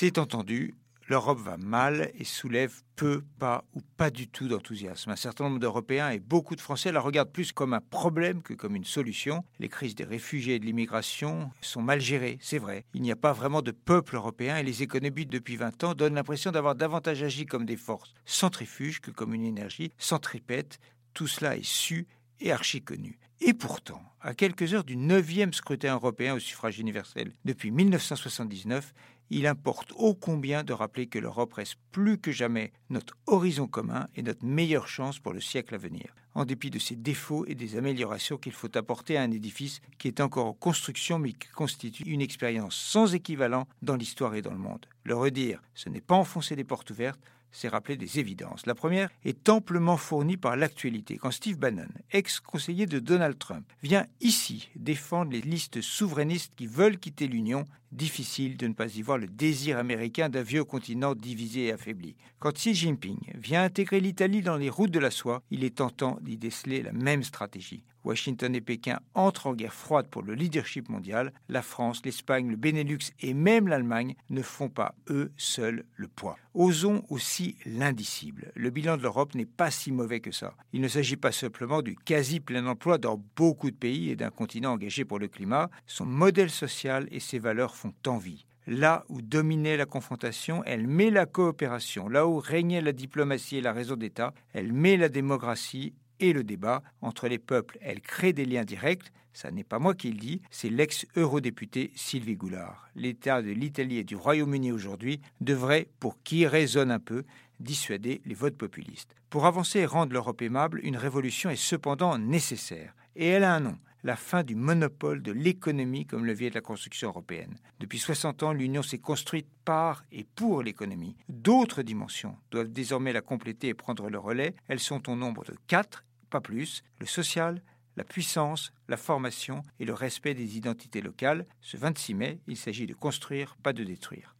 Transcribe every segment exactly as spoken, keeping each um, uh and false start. C'est entendu, l'Europe va mal et soulève peu, pas ou pas du tout d'enthousiasme. Un certain nombre d'Européens et beaucoup de Français la regardent plus comme un problème que comme une solution. Les crises des réfugiés et de l'immigration sont mal gérées, c'est vrai. Il n'y a pas vraiment de peuple européen et les économistes depuis vingt ans donnent l'impression d'avoir davantage agi comme des forces centrifuges que comme une énergie centripète. Tout cela est su et archi connu. Et pourtant, à quelques heures du neuvième scrutin européen au suffrage universel depuis mille neuf cent soixante-dix-neuf, il importe ô combien de rappeler que l'Europe reste plus que jamais notre horizon commun et notre meilleure chance pour le siècle à venir, en dépit de ses défauts et des améliorations qu'il faut apporter à un édifice qui est encore en construction mais qui constitue une expérience sans équivalent dans l'histoire et dans le monde. Le redire, ce n'est pas enfoncer des portes ouvertes, c'est rappeler des évidences. La première est amplement fournie par l'actualité. Quand Steve Bannon, ex-conseiller de Donald Trump, vient ici défendre les listes souverainistes qui veulent quitter l'Union, difficile de ne pas y voir le désir américain d'un vieux continent divisé et affaibli. Quand Xi Jinping vient intégrer l'Italie dans les routes de la soie, il est tentant d'y déceler la même stratégie. Washington et Pékin entrent en guerre froide pour le leadership mondial. La France, l'Espagne, le Benelux et même l'Allemagne ne font pas, eux, seuls le poids. Osons aussi l'indicible. Le bilan de l'Europe n'est pas si mauvais que ça. Il ne s'agit pas simplement du quasi-plein emploi dans beaucoup de pays et d'un continent engagé pour le climat. Son modèle social et ses valeurs font envie. Là où dominait la confrontation, elle met la coopération. Là où régnait la diplomatie et la raison d'État, elle met la démocratie et le débat entre les peuples. Elle crée des liens directs. Ça n'est pas moi qui le dis, c'est l'ex-eurodéputée Sylvie Goulard. L'État de l'Italie et du Royaume-Uni aujourd'hui devrait, pour qui raisonne un peu, dissuader les votes populistes. Pour avancer et rendre l'Europe aimable, une révolution est cependant nécessaire. Et elle a un nom. La fin du monopole de l'économie comme levier de la construction européenne. Depuis soixante ans, l'Union s'est construite par et pour l'économie. D'autres dimensions doivent désormais la compléter et prendre le relais. Elles sont au nombre de quatre, pas plus, le social, la puissance, la formation et le respect des identités locales. Ce vingt-six mai, il s'agit de construire, pas de détruire.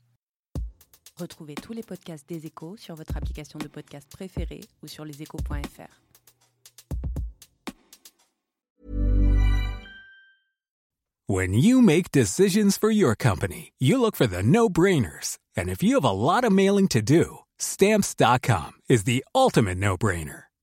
Retrouvez tous les podcasts des Échos sur votre application de podcast préférée ou sur les échos point f r. When you make decisions for your company, you look for the no-brainers. And if you have a lot of mailing to do, Stamps dot com is the ultimate no-brainer.